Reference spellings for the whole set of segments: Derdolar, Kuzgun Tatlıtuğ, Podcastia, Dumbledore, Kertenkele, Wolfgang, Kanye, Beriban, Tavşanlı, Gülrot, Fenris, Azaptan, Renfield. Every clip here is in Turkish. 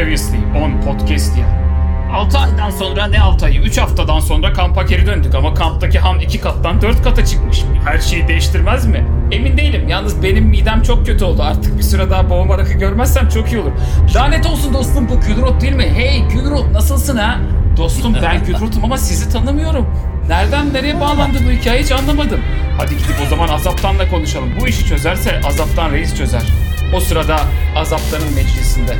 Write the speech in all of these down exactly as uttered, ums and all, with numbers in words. Previously on Podcastia. altı aydan sonra ne altı ayı üç haftadan sonra kampa geri döndük ama kamptaki ham iki kattan dört kata çıkmış. Her şeyi değiştirmez mi? Emin değilim. Yalnız benim midem çok kötü oldu. Artık bir süre daha boğum arakı görmezsem çok iyi olur. Lanet olsun dostum, bu Gülrot değil mi? Hey Gülrot, nasılsın ha? Dostum ben Gülrot'um ama sizi tanımıyorum. Nereden nereye bağlandı bu hikaye hiç anlamadım. Hadi gidip o zaman Azaptan'la konuşalım. Bu işi çözerse Azaptan reis çözer. O sırada Azaptan'ın meclisinde.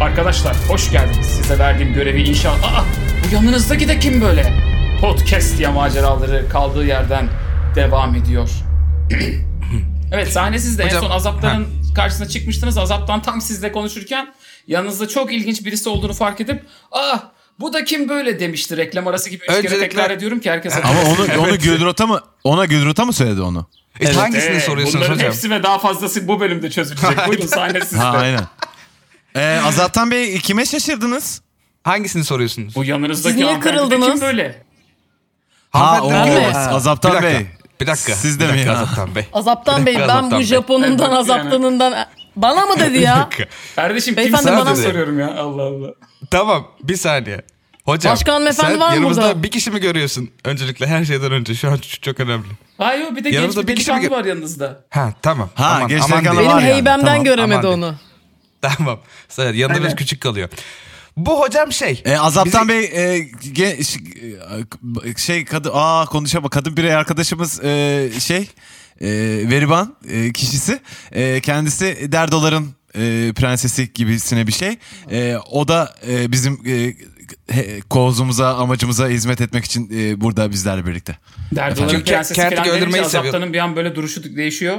Arkadaşlar hoş geldiniz. Size verdiğim görevi inşallah... Aa, bu yanınızdaki de kim böyle? Podcastia maceraları kaldığı yerden devam ediyor. Evet, sahne sizde. Hocam, en son Azaptan'ın karşısına çıkmıştınız. Azaptan tam sizle konuşurken yanınızda çok ilginç birisi olduğunu fark edip... Ah, bu da kim böyle demişti reklam arası gibi. Üç Öncelikle... kere tekrar ediyorum ki herkes... Ama onu, evet. onu Gülrot'a mı, ona Gülrot'a mı söyledi onu? E, evet, hangisini e, soruyorsunuz bunların hocam? Bunların hepsi ve daha fazlası bu bölümde çözülecek. Buyurun, sahne sizde. Ha, aynen. Ee, Azaptan Bey, kime şaşırdınız? Hangisini soruyorsunuz? Bu yanınızdaki hanımefendi kim böyle? Ha, o Azaptan Bey. Bir dakika. Siz de mi Azaptan Bey? Azaptan Bey, ben Azaptan bu Japonundan, Bey. Azaptanından... Yani. Bana mı dedi ya? Kardeşim kim sana dedi? Soruyorum ya, Allah Allah. Tamam, bir saniye. Hocam, başkan efendi var mı burada? Yanımızda bir kişi mi görüyorsun? Öncelikle her şeyden önce, şu an çok önemli. Hayır, bir de yanımızda genç bir delikanlı gö- var yanınızda. Ha, tamam. Ha, aman, aman var benim heybemden tamam, göremedi onu. Tamam, yanında biraz küçük kalıyor. Bu hocam şey. E, Azaptan bizi... Bey e, ge, şey kadın aa konuşama kadın birey arkadaşımız e, şey e, Beriban e, kişisi e, kendisi Derdoların e, prensesi gibisine bir şey. E, o da e, bizim e, kozumuza, amacımıza hizmet etmek için e, burada bizlerle birlikte. Derdoların prensesi falan denince Azaptan'ın bir an böyle duruşu değişiyor.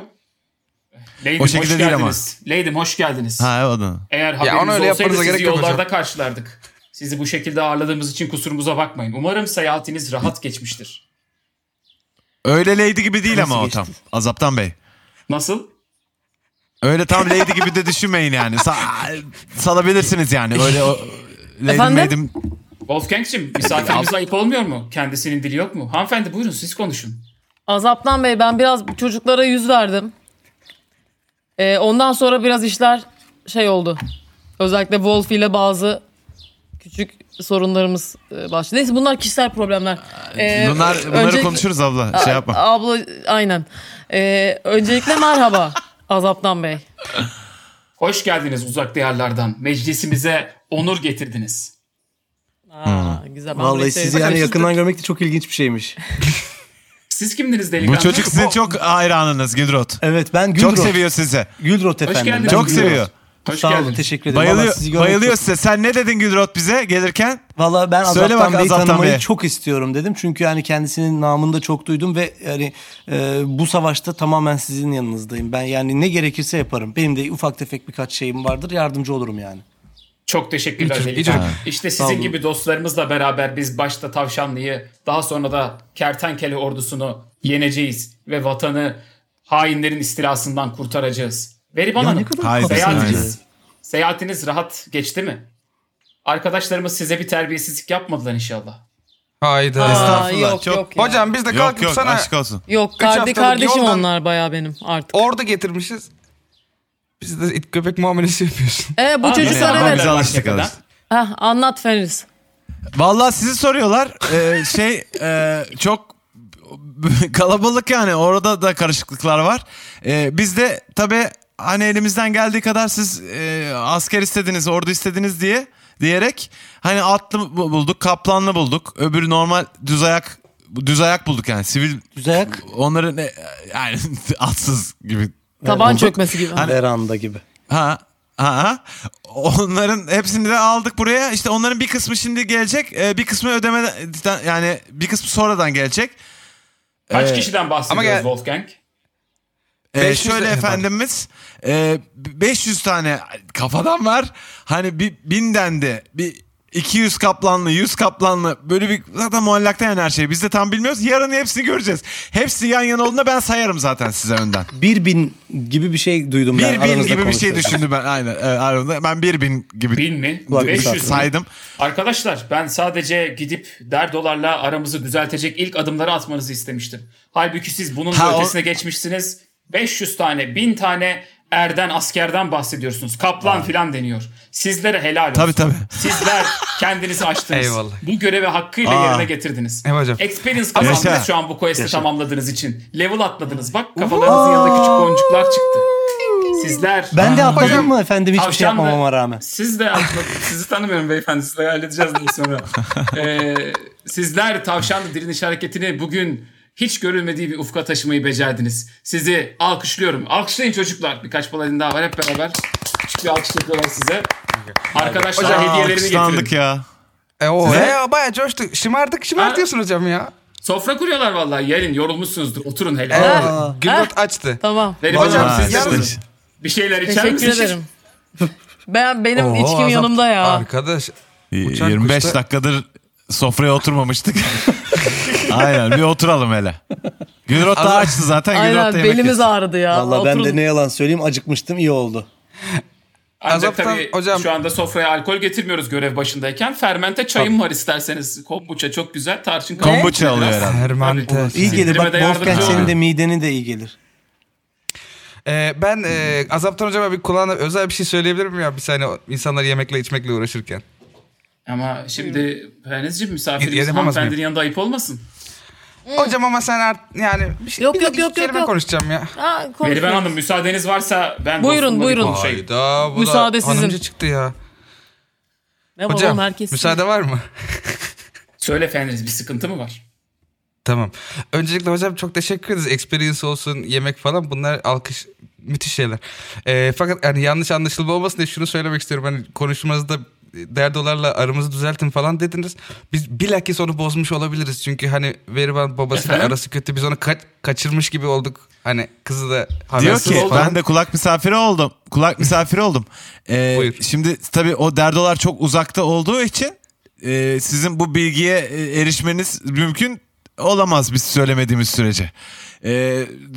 Leydim, o şekilde değil ama. Leydim, hoş geldiniz. Ha, o da. Eğer haberiniz ya, olsaydı sizi yollarda hocam. Karşılardık. Sizi bu şekilde ağırladığımız için kusurumuza bakmayın. Umarım seyahatiniz rahat geçmiştir. Öyle Leydi gibi değil nasıl ama geçti? O tam. Azaptan Bey. Nasıl? Öyle tam Leydi gibi de düşünmeyin yani. Sa- salabilirsiniz yani. Öyle o... Leydim, Leydim. Wolfgang'cim, misafirimiz ayıp olmuyor mu? Kendisinin dili yok mu? Hanımefendi buyurun, siz konuşun. Azaptan Bey, ben biraz çocuklara yüz verdim. Ondan sonra biraz işler şey oldu. Özellikle Wolf ile bazı küçük sorunlarımız başladı. Neyse, bunlar kişisel problemler. Ee, bunlar, bunları öncelikle... konuşuruz abla. Şey yapma. Abla aynen. Ee, öncelikle merhaba Azaptan Bey. Hoş geldiniz uzak diyarlardan. Meclisimize onur getirdiniz. Aa, güzel. Ben vallahi sizi yani yakından görmek de çok ilginç bir şeymiş. Siz kimdiniz delikanlı? Bu çocuk sizin çok hayranınız Gülrot. Evet, ben Gülrot. Çok seviyor sizi. Gülrot efendim. Hoş geldiniz. Çok Gülrot. Seviyor. Hoş sağ olun, teşekkür ederim. Bayılıyor, bayılıyor çok... size. Sen ne dedin Gülrot bize gelirken? Valla ben Azaptan, Azaptan Bey'i Azaptan tanımayı Bey. Çok istiyorum dedim. Çünkü yani kendisinin namını da çok duydum ve yani e, bu savaşta tamamen sizin yanınızdayım. Ben yani ne gerekirse yaparım. Benim de ufak tefek birkaç şeyim vardır. Yardımcı olurum yani. Çok teşekkürler. İşte sizin gibi dostlarımızla beraber biz başta Tavşanlı'yı, daha sonra da Kertenkele ordusunu yeneceğiz ve vatanı hainlerin istilasından kurtaracağız. Beriban Hanım, seyahatiniz, seyahatiniz rahat geçti mi? Arkadaşlarımız size bir terbiyesizlik yapmadılar inşallah. Hayda. Aa, estağfurullah. Yok, çok... yok hocam biz de kalkıp yok, sana... Yok yok kardi, kardeşim yoldan... onlar bayağı benim artık. Orada getirmişiz. Biz de it köpek muamelesi yapıyorsun. Ee, bu çocuklara ver. Biz alıştık adam. Hah, anlat Fenris. Vallahi sizi soruyorlar. Ee, şey e, çok kalabalık yani. Orada da karışıklıklar var. Ee, biz de tabii hani elimizden geldiği kadar siz e, asker istediniz, ordu istediniz diye diyerek hani atlı bulduk, kaplanlı bulduk. Öbürü normal düz ayak düz ayak bulduk yani sivil. Düz ayak? Onların e, yani atsız gibi. Taban evet, çökmesi gibi. Hani, Veranda gibi. Ha, ha, ha. Onların hepsini de aldık buraya. İşte onların bir kısmı şimdi gelecek. Bir kısmı ödemeden yani bir kısmı sonradan gelecek. Kaç ee, kişiden bahsediyoruz gel- Wolfgang? E, şöyle efendimiz e, beş yüz tane kafadan var. Hani bir binden de bir iki yüz kaplanlı, yüz kaplanlı böyle bir zaten muallakta yani her şey. Biz de tam bilmiyoruz. Yarın hepsini göreceğiz. Hepsi yan yana olduğunda ben sayarım zaten size önden. Bir bin gibi bir şey duydum bir ben. Bir bin gibi bir şey düşündüm ben. Aynen. Aramızda. Ben bir bin gibi. Bin mi? beş yüz d- saydım. Arkadaşlar ben sadece gidip Derdolarla aramızı düzeltecek ilk adımları atmanızı istemiştim. Halbuki siz bunun ha, ötesine o... geçmişsiniz. beş yüz tane, bin tane erden, askerden bahsediyorsunuz. Kaplan filan deniyor. Sizlere helal olsun. Tabii tabii. Sizler kendinizi açtınız. Eyvallah. Bu görevi hakkıyla Aa. yerine getirdiniz. Evet, experience kazandınız Yaşa. şu an bu quest'i Yaşa. tamamladığınız için. Level atladınız. Bak kafalarınızın yanında küçük boncuklar çıktı. Sizler... Ben de atladım mı efendim hiçbir şey yapmamama rağmen? Siz de atladınız. Sizi tanımıyorum beyefendi. Sizle halledeceğiz daha sonra. ee, sizler Tavşanlı diriliş hareketini bugün... Hiç görülmediği bir ufka taşımayı becerdiniz. Sizi alkışlıyorum. Alkışlayın çocuklar. Birkaç paladin daha var hep beraber. Küçük bir alkış yapıyorlar size. Arkadaşlar hocam, hediyelerini getirin. Ya. E o size... ya bayağı coştuk. Şımardık şımartıyorsun ha. hocam ya. Sofra kuruyorlar vallahi. Yerin yorulmuşsunuzdur. Oturun hele. E, Gülrot açtı. Tamam. Benim hocam siz yalnız bir şeyler içer misiniz? Teşekkür ederim. ben, benim Oo, içkim azap. yanımda ya. Arkadaş. yirmi beş kuşta... dakikadır sofraya oturmamıştık. Aynen bir oturalım hele. Gülrot da açtı zaten. Aynen belimiz ağrıdı ya. Valla ben de ne yalan söyleyeyim acıkmıştım iyi oldu. Ancak tabii hocam... şu anda sofraya alkol getirmiyoruz görev başındayken. Fermente çayım var isterseniz. Kombuça çok güzel. Tarçın kombuça oluyor herhalde. Fermente. İyi gelir bak Wolfgang senin de mideni de iyi gelir. Ee, ben e, Azaptan hocama bir kulağına özel bir şey söyleyebilir miyim ya? Bir saniye insanlar yemekle içmekle uğraşırken. Ama şimdi Fenris'ciğim misafirimiz hanımefendinin yanında ayıp olmasın. Hocam ama sen artık yani bir şey, yok, bir yok, yok, yok, yok. konuşacağım ya. Beriban Hanım müsaadeniz varsa ben buyurun buyurun. Hayda bu müsaade da sizin. Hanımcı çıktı ya. Ne hocam herkes müsaade var mı? Söyle Fenris bir sıkıntı mı var? Tamam. Öncelikle hocam çok teşekkür ederiz. Experience olsun yemek falan bunlar alkış müthiş şeyler. E, fakat yani yanlış anlaşılma olmasın diye şunu söylemek istiyorum. Hani konuşmanızda derdolarla aramızı düzeltin falan dediniz. Biz bilakis onu bozmuş olabiliriz. Çünkü hani Beriban babasıyla arası kötü. Biz onu ka- kaçırmış gibi olduk. Hani kızı da... Diyor ki oldu. ben de kulak misafiri oldum. Kulak misafiri oldum. Ee, şimdi tabii o derdolar çok uzakta olduğu için e, sizin bu bilgiye erişmeniz mümkün olamaz biz söylemediğimiz sürece. E,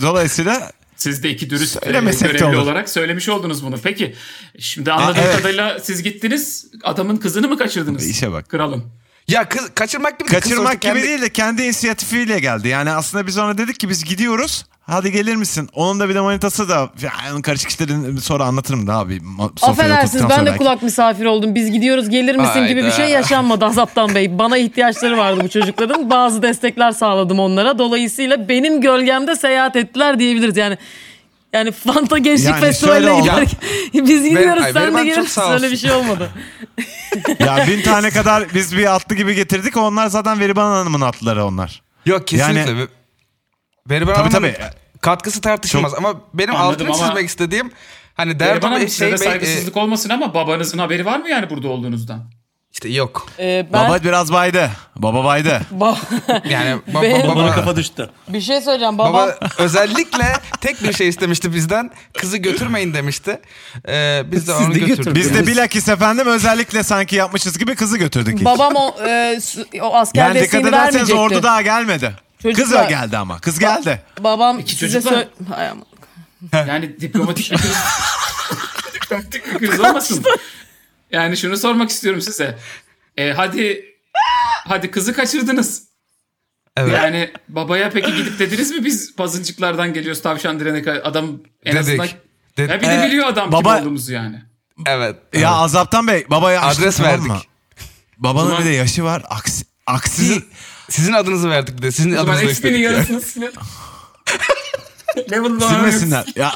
dolayısıyla... Siz de iki dürüst görevli olur. olarak söylemiş oldunuz bunu. Peki şimdi anladığım evet. kadarıyla siz gittiniz adamın kızını mı kaçırdınız? İşe bak. Kralım. Ya kız kaçırmak gibi kaçırmak gibi kendi... değil de kendi inisiyatifiyle geldi. Yani aslında biz ona dedik ki biz gidiyoruz. Hadi gelir misin? Onun da bir de manitası da yani karışık işlerini sonra anlatırım da abi. Affedersiniz ben de belki. kulak misafiri oldum. Biz gidiyoruz gelir misin Hayda. gibi bir şey yaşanmadı Azaptan Bey. Bana ihtiyaçları vardı bu çocukların. Bazı destekler sağladım onlara. Dolayısıyla benim gölgemde seyahat ettiler diyebiliriz. Yani yani Fanta Gençlik yani Festivali'ne giderken biz gidiyoruz ben, sen ben de gelirsin. Öyle bir şey olmadı. ya bin tane kadar biz bir atlı gibi getirdik. Onlar zaten Beriban Hanım'ın atlıları onlar. Yok kesinlikle. Yani, Beriban tabii, tabii. katkısı tartışılmaz çok... ama benim Anladım altını ama... çizmek istediğim hani derdim şey size de saygısızlık e... olmasın ama babanızın haberi var mı yani burada olduğunuzdan? İşte yok. Ee, ben... Baba biraz baydı. Baba baydı. yani baba Be- baba kafa düştü. Bir şey söyleyeceğim baba. Baba özellikle tek bir şey istemişti bizden. Kızı götürmeyin demişti. Ee, biz de Siz onu de götürdük. götürdük. Biz de bilakis efendim özellikle sanki yapmışız gibi kızı götürdük. Babam o, e, o askerliğini vermeyecekti. Yani dikkat ederseniz ordu daha gelmedi. Çocuklar, kız da geldi ama. Kız geldi. Ba- babam İki size sö- Yani diplomatik bir kriz. diplomatik bir kriz olmasın. Yani şunu sormak istiyorum size. E, hadi hadi kızı kaçırdınız. Evet. Yani babaya peki gidip dediniz mi biz pazıncıklardan geliyoruz tavşan direne kadar. Adam en Dedik. azından. Dedik. Ya bir de biliyor adam baba... kim olduğumuzu yani. Evet. Ya evet. Azaptan Bey babaya adres verdik. Mı? Babanın Zaman... bir de yaşı var. Aksi aksi Sizin adınızı verdik de. Sizin adınızı verdik. X P'nin yarısını silin. Silmesinler. Ya,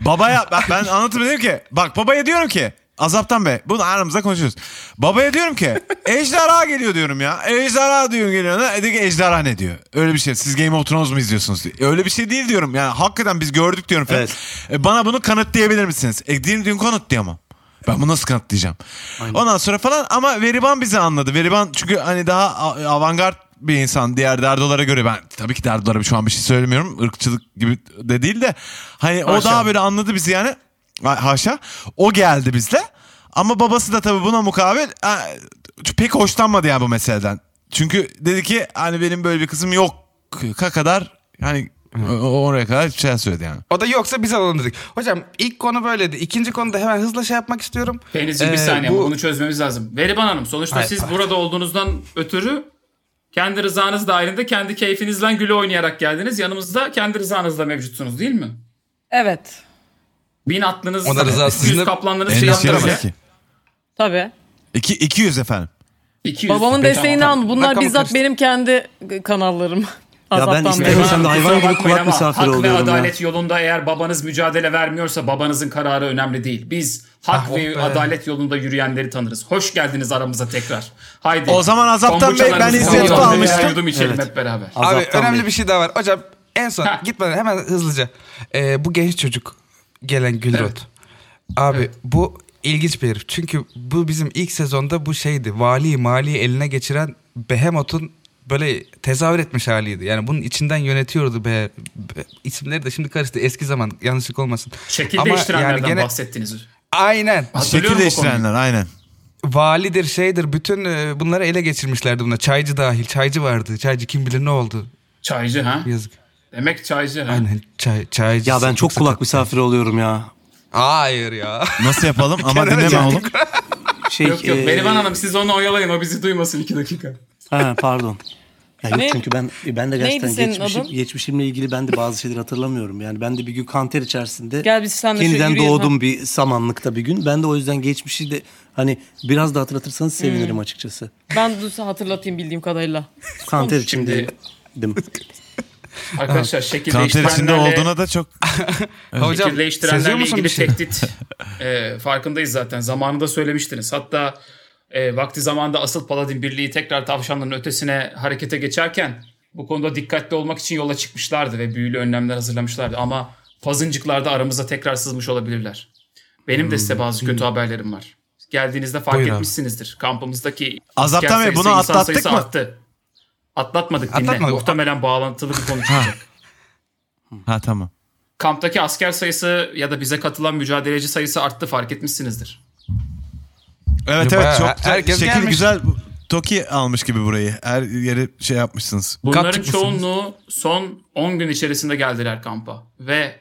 babaya ben, ben anlatayım ki. Bak babaya diyorum ki. Azaptan Bey. Bunu aramızda konuşuyoruz. Babaya diyorum ki. Ejderha geliyor diyorum ya. Ejderha diyor geliyor. Dedi ki ejderha ne diyor. Öyle bir şey. Siz Game of Thrones mu izliyorsunuz diyor. Öyle bir şey değil diyorum. Yani hakikaten biz gördük diyorum. Falan. Evet. E, bana bunu kanıtlayabilir misiniz? E, dün, dün kanıtlayamam. Ben bunu nasıl kanıtlayacağım? Aynen. Ondan sonra falan ama Beriban bizi anladı. Beriban çünkü hani daha avantgard bir insan diğer derdolara göre. Ben tabii ki derdolara şu an bir şey söylemiyorum. Irkçılık gibi de değil de. Hani haşa. O daha böyle anladı bizi yani. Haşa. O geldi bizle. Ama babası da tabii buna mukabil pek hoşlanmadı yani bu meseleden. Çünkü dedi ki hani benim böyle bir kızım yok kadar hani... Oraya kadar hiçbir şey söyledi yani. O da yoksa biz alalım dedik. Hocam ilk konu böyleydi. İkinci konuda hemen hızlı şey yapmak istiyorum. Fenris'ciğim ee, bir saniye bu... bunu çözmemiz lazım. Beriban Hanım sonuçta hayır, siz hayır. burada olduğunuzdan ötürü kendi rızanız dahilinde kendi keyfinizle güle oynayarak geldiniz. Yanımızda kendi rızanızla mevcutsunuz değil mi? Evet. Bin atlınız, yüz kaplanlarınız şey yaptıramaz. Tabii. İki, iki yüz efendim. iki yüz Babamın desteğini alın. Bunlar rakam bizzat karıştı. Benim kendi kanallarım. Ya ben istemiyorsam da hayvan gibi kulak misafiri oluyorum. Hak ve adalet ya. Yolunda eğer babanız mücadele vermiyorsa babanızın kararı önemli değil. Biz hak ah, ve adalet yolunda yürüyenleri tanırız. Hoş geldiniz aramıza tekrar. Haydi. O zaman Azaptan Bey ben izletip almıştım. Yudum içelim evet. Hep beraber. Abi Azaptan önemli Bey. Bir şey daha var. Hocam en son ha. Gitmeden hemen hızlıca. Ee, bu genç çocuk gelen Gülrot. Evet. Abi evet. Bu ilginç bir herif. Çünkü bu bizim ilk sezonda bu şeydi. Vali mali eline geçiren Behemoth'un böyle tezahür etmiş haliydi. Yani bunun içinden yönetiyordu be. be. İsimleri de şimdi karıştı. Eski zaman yanlışlık olmasın. Şekil ama değiştirenlerden yani gene... bahsettiniz. Aynen. Şekil değiştirenler aynen. Validir şeydir. Bütün bunları ele geçirmişlerdi buna. Çaycı dahil. Çaycı vardı. Çaycı kim bilir ne oldu. Çaycı ha? Yazık. Demek çaycı ha? Aynen. Çay, çaycı. Ya ben çok kulak misafiri oluyorum ya. Hayır ya. Nasıl yapalım? Ama dinleme oğlum. Şey, yok yok. E... Beriban Hanım siz onu oyalayın. O bizi duymasın iki dakika. Ha pardon. Yani çünkü ben ben de gerçekten geçmişim, geçmişimle ilgili ben de bazı şeyler hatırlamıyorum. Yani ben de bir gün kanter içerisinde gel biz kendiden doğdum ha. Bir samanlıkta bir gün. Ben de o yüzden geçmişi de hani biraz da hatırlatırsanız sevinirim hmm. açıkçası. Ben de hatırlatayım bildiğim kadarıyla. Kanter içindeydim. Arkadaşlar şekil değiştirenlerle olduğuna da çok hocam, şekil değiştirenlerle ilgili tehdit e, farkındayız zaten. Zamanında söylemiştiniz. Hatta E, vakti zamanda asıl Paladin Birliği tekrar tavşanların ötesine harekete geçerken bu konuda dikkatli olmak için yola çıkmışlardı ve büyülü önlemler hazırlamışlardı. Ama pazıncıklar da aramıza tekrar sızmış olabilirler. Benim hmm. de size bazı kötü hmm. haberlerim var. Geldiğinizde fark Buyur etmişsinizdir. Abi. Kampımızdaki Azaptan Bey bunu atlattık mı? Attı. Atlatmadık dinle. Atlatmadım. Muhtemelen bağlantılı bir konu çıkacak. Ha. ha tamam. Kamptaki asker sayısı ya da bize katılan mücadeleci sayısı arttı fark etmişsinizdir. Evet ya evet bayağı, çok herkes şekil gelmiş. Güzel Toki almış gibi burayı. Her yeri şey yapmışsınız. Bunların çoğunluğu son on gün içerisinde geldiler kampa. Ve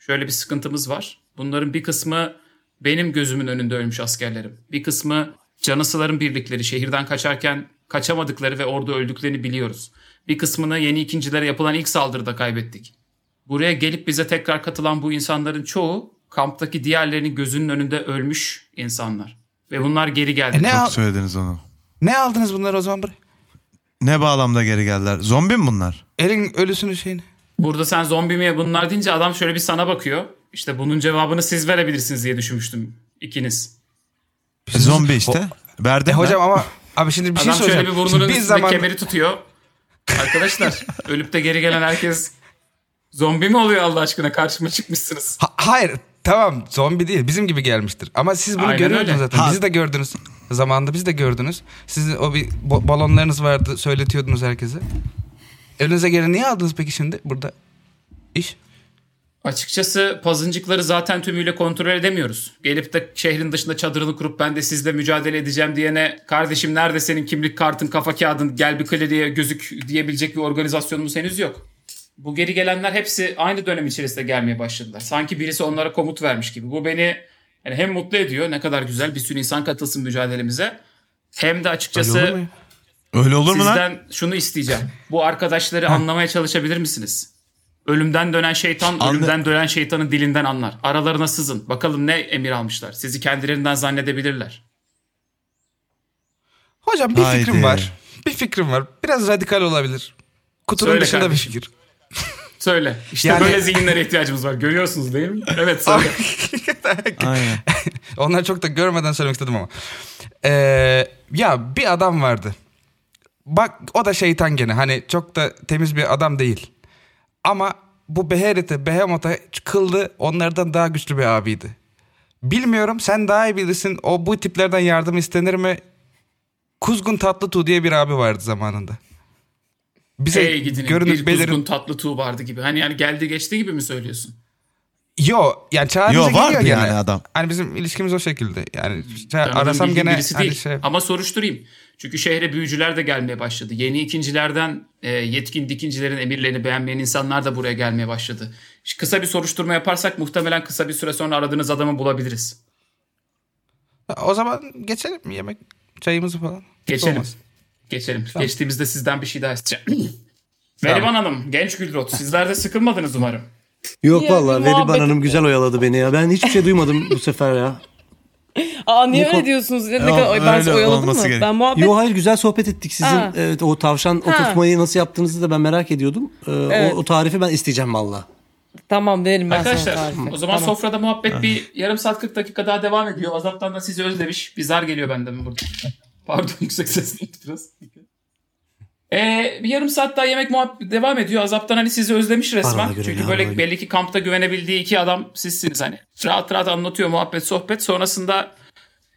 şöyle bir sıkıntımız var. Bunların bir kısmı benim gözümün önünde ölmüş askerlerim. Bir kısmı canısıların birlikleri şehirden kaçarken kaçamadıkları ve orada öldüklerini biliyoruz. Bir kısmını yeni ikincilere yapılan ilk saldırıda kaybettik. Buraya gelip bize tekrar katılan bu insanların çoğu kamptaki diğerlerinin gözünün önünde ölmüş insanlar. Ve bunlar geri geldi. E ne Çok al- söylediniz onu. Ne aldınız bunları o zaman buraya? Ne bağlamda geri geldiler? Zombi mi bunlar? Elin ölüsünün şeyini. Burada sen zombi mi bunlar deyince adam şöyle bir sana bakıyor. İşte bunun cevabını siz verebilirsiniz diye düşünmüştüm ikiniz. E, zombi işte. O... Verdim e, hocam ama abi şimdi bir adam şey soracağım. Adam şöyle bir burnunun üstünde zaman... kemeri tutuyor. Arkadaşlar ölüp de geri gelen herkes zombi mi oluyor Allah aşkına? Karşıma çıkmışsınız. Ha, hayır. Tamam zombi değil bizim gibi gelmiştir. Ama siz bunu görüyordunuz zaten. Ha. Bizi de gördünüz. Zamanında bizi de gördünüz. Sizin o bir bo- balonlarınız vardı söyletiyordunuz herkese. Elinize geleni niye aldınız peki şimdi burada iş? Açıkçası pazıncıkları zaten tümüyle kontrol edemiyoruz. Gelip de şehrin dışında çadırını kurup ben de sizle mücadele edeceğim diyene kardeşim nerede senin kimlik kartın kafa kağıdın gel bir kleriğe gözük diyebilecek bir organizasyonumuz henüz yok. Bu geri gelenler hepsi aynı dönem içerisinde gelmeye başladılar. Sanki birisi onlara komut vermiş gibi. Bu beni yani hem mutlu ediyor. Ne kadar güzel bir sürü insan katılsın mücadelemize. Hem de açıkçası öyle olur mu, öyle olur mu sizden lan? Şunu isteyeceğim. Bu arkadaşları anlamaya çalışabilir misiniz? Ölümden dönen şeytan, Anladım. ölümden dönen şeytanın dilinden anlar. Aralarına sızın. Bakalım ne emir almışlar. Sizi kendilerinden zannedebilirler. Hocam bir Haydi. fikrim var. Bir fikrim var. Biraz radikal olabilir. Kutunun Söyle dışında kardeşim. bir fikir. Söyle. İşte yani... böyle zihinlere ihtiyacımız var. Görüyorsunuz değil mi? Evet söyle. Aynen. Onları çok da görmeden söylemek istedim ama. Ee, ya bir adam vardı. Bak o da şeytan gene. Hani çok da temiz bir adam değil. Ama bu Beherit'e, Behemoth'a kıldı. Onlardan daha güçlü bir abiydi. Bilmiyorum sen daha iyi bilirsin. O bu tiplerden yardım istenir mi? Kuzgun Tatlıtuğ diye bir abi vardı zamanında. Bize hey gidinin bir belirin... Kuzgun Tatlıtuğ vardı gibi. Hani yani geldi geçti gibi mi söylüyorsun? Yo yani çağrı bize geliyor yani. yani adam. Hani bizim ilişkimiz o şekilde. Yani çağ- arasam gene hani şey... Ama soruşturayım. Çünkü şehre büyücüler de gelmeye başladı. Yeni ikincilerden e, yetkin dikincilerin emirlerini beğenmeyen insanlar da buraya gelmeye başladı. İşte kısa bir soruşturma yaparsak muhtemelen kısa bir süre sonra aradığınız adamı bulabiliriz. O zaman geçelim mi yemek çayımızı falan? Geçelim. Olmaz. Geçelim. Tamam. Geçtiğimizde sizden bir şey daha isteyeceğim. Beriban Hanım, genç Gülrot, sizler de sıkılmadınız umarım. Yok niye vallahi Beriban Hanım güzel oyaladı beni ya. Ben hiçbir şey duymadım bu sefer ya. Aa niye öyle diyorsunuz? Ne kadar ben size oyaladım mı? Gerek. Ben muhabbet. Yok hayır, güzel sohbet ettik sizin. Evet, o tavşan ha. oturtmayı nasıl yaptığınızı da ben merak ediyordum. Ee, evet. o, o tarifi ben isteyeceğim vallahi. Tamam verelim ben. Arkadaşlar o zaman tamam. Sofrada muhabbet bir yarım saat kırk dakika daha devam ediyor. Azaptan da sizi özlemiş. Bir zar geliyor benden burada. Pardon, yüksek sesle biraz. Ee, bir yarım saat daha yemek muhabbet devam ediyor. Azaptan hani sizi özlemiş resmen. Çünkü böyle belli ki kampta güvenebildiği iki adam sizsiniz hani. Rahat rahat anlatıyor muhabbet sohbet. Sonrasında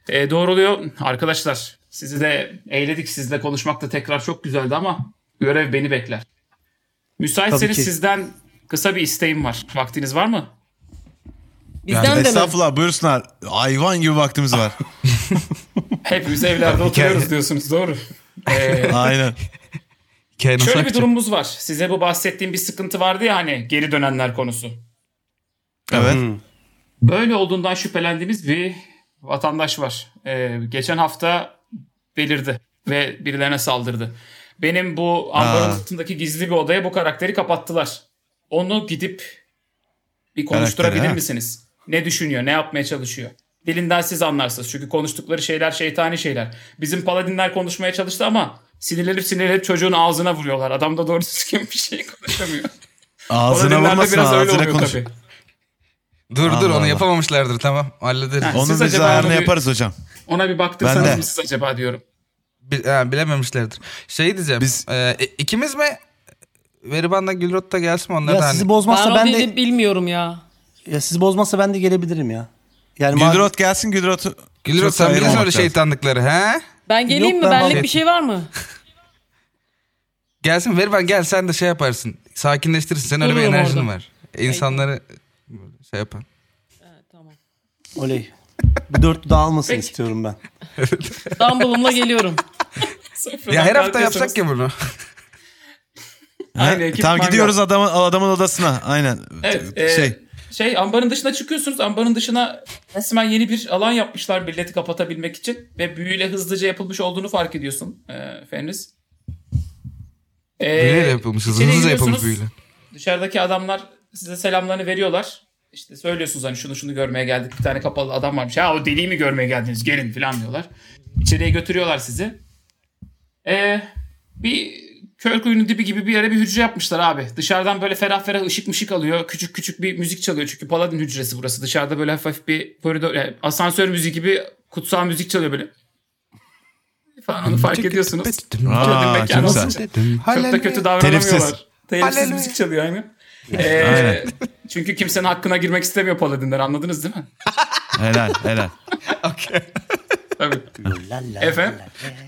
e, doğruluyor. Arkadaşlar sizi de eğledik. Sizle konuşmak da tekrar çok güzeldi ama görev beni bekler. Müsaitseniz sizden kısa bir isteğim var. Vaktiniz var mı? Bizden yani de estağfurullah buyursunlar. Hayvan gibi vaktimiz var. Hepimiz evlerde oturuyoruz diyorsunuz. Doğru. Ee, Aynen. Şöyle bir açacağım. Durumumuz var. Size bu bahsettiğim bir sıkıntı vardı ya hani, geri dönenler konusu. Evet. Hmm. Böyle olduğundan şüphelendiğimiz bir vatandaş var. Ee, geçen hafta belirdi ve birilerine saldırdı. Benim bu ambarın altındaki gizli bir odaya bu karakteri kapattılar. Onu gidip bir konuşturabilir Karakter, misiniz? Ha? Ne düşünüyor? Ne yapmaya çalışıyor? Dilinden siz anlarsınız. Çünkü konuştukları şeyler şeytani şeyler. Bizim paladinler konuşmaya çalıştı ama sinirlenip sinirlenip çocuğun ağzına vuruyorlar. Adam da doğru düzgün bir şey konuşamıyor. Ağzına vurmasın, ağzına konuş. Tabii. Dur Allah dur onu Allah. Yapamamışlardır, tamam hallederiz. Yani onun biz ayarını yaparız hocam. Ona bir baktırsanız mı siz acaba diyorum. Bil, he, bilememişlerdir. Şey diyeceğim biz, e, ikimiz mi? Beriban'la Gülrot da gelsin onlar ya da. Ya sizi bozmazsa ben, ben de bilmiyorum ya. Ya sizi bozmazsa ben de gelebilirim ya. Yani Gülrot maalesef... gelsin Gülrot. Gülrot sen bilirsin öyle şeytanlıkları he? Ben geleyim Yok, mi? Ben Benlik mal... bir şey var mı? Gelsin Beriban, gel sen de şey yaparsın. Sakinleştirirsin. Sen öyle bir enerjin orada. Var. İnsanları şey yapan. Evet tamam. Oley. Bu dörtlü dağılmasın istiyorum ben. Dumbledore'la geliyorum. Ya her hafta yapsak ya bunu. Aynen, tam gidiyoruz adamın, adamın odasına. Aynen. Evet, şey. E, şey ambarın dışına çıkıyorsunuz. Ambarın dışına resmen yeni bir alan yapmışlar milleti kapatabilmek için. Ve büyüyle hızlıca yapılmış olduğunu fark ediyorsun e, Fenris. E, büyüyle yapılmış. Hızlıca yapılmış büyüyle. Dışarıdaki adamlar size selamlarını veriyorlar. İşte söylüyorsunuz hani şunu şunu görmeye geldik. Bir tane kapalı adam varmış. Ha o deliği mi görmeye geldiniz? Gelin falan diyorlar. İçeriye götürüyorlar sizi. E, bir... Köy kuyunun dibi gibi bir yere bir hücre yapmışlar abi. Dışarıdan böyle ferah ferah ışık mışık alıyor. Küçük küçük bir müzik çalıyor. Çünkü Paladin hücresi burası. Dışarıda böyle hafif bir koridor, yani asansör müziği gibi kutsal müzik çalıyor böyle. Falan onu fark ediyorsunuz. Aa, çok güzel. Çok da kötü davranamıyorlar. Telifsiz müzik çalıyor aynı. Ee, çünkü kimsenin hakkına girmek istemiyor Paladinler. Anladınız değil mi? Helal helal. Okay. Tabii. Efendim?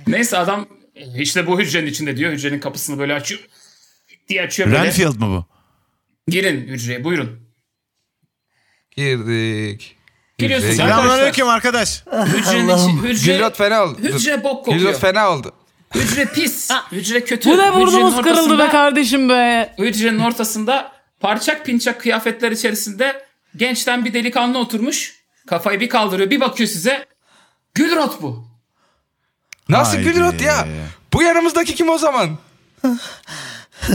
Neyse adam... İşte bu hücrenin içinde diyor. Hücrenin kapısını böyle açıyor. Diye açıyor böyle. Renfield mi bu? Girin hücreye, buyurun. Girdik. Giriyorsunuz arkadaşlar. Selamünaleyküm arkadaş. Hücrenin içi, hücre, Gülrot fena oldu. Hücre bok kokuyor. Gülrot fena oldu. Hücre pis. Hücre kötü. Bu ne burnumuz kırıldı be kardeşim be. Hücrenin ortasında parçak pinçak kıyafetler içerisinde gençten bir delikanlı oturmuş. Kafayı bir kaldırıyor, bir bakıyor size. Gülrot bu. Nasıl Gülrot ya? Bu yanımızdaki kim o zaman?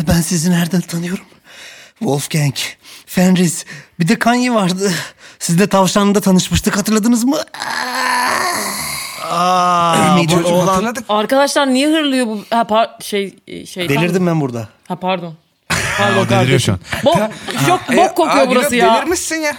Ben sizi nereden tanıyorum? Wolfgang, Fenris, bir de Kanye vardı. Siz de Tavşanlı'da tanışmıştık, hatırladınız mı? Aa, bu çocuğum, olan... hatırladık. Arkadaşlar niye hırlıyor bu? Ha, par- şey şey. Delirdim ben burada. Ha pardon. Pardon deliriyor şu an. Bok, çok bok kokuyor e, burası ya. Delirmişsin ya.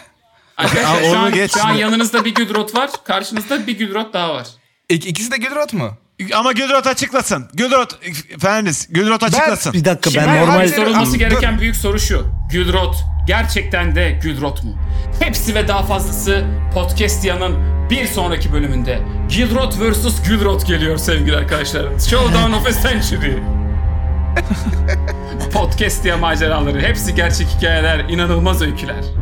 Arkadaşlar şu an, şu an yanınızda bir Gülrot var, karşınızda bir Gülrot daha var. İkisi de Gülrot mu? Ama Gülrot açıklasın. Gülrot, Fenris, Gülrot açıklasın. Ben, bir dakika ben şimdi normal... Sorulması gereken dur. Büyük soru şu. Gülrot gerçekten de Gülrot mu? Hepsi ve daha fazlası Podcastia'nın bir sonraki bölümünde. Gülrot versus Gülrot geliyor sevgili arkadaşlar. Showdown of a Century. Podcastia maceraları. Hepsi gerçek hikayeler, inanılmaz öyküler.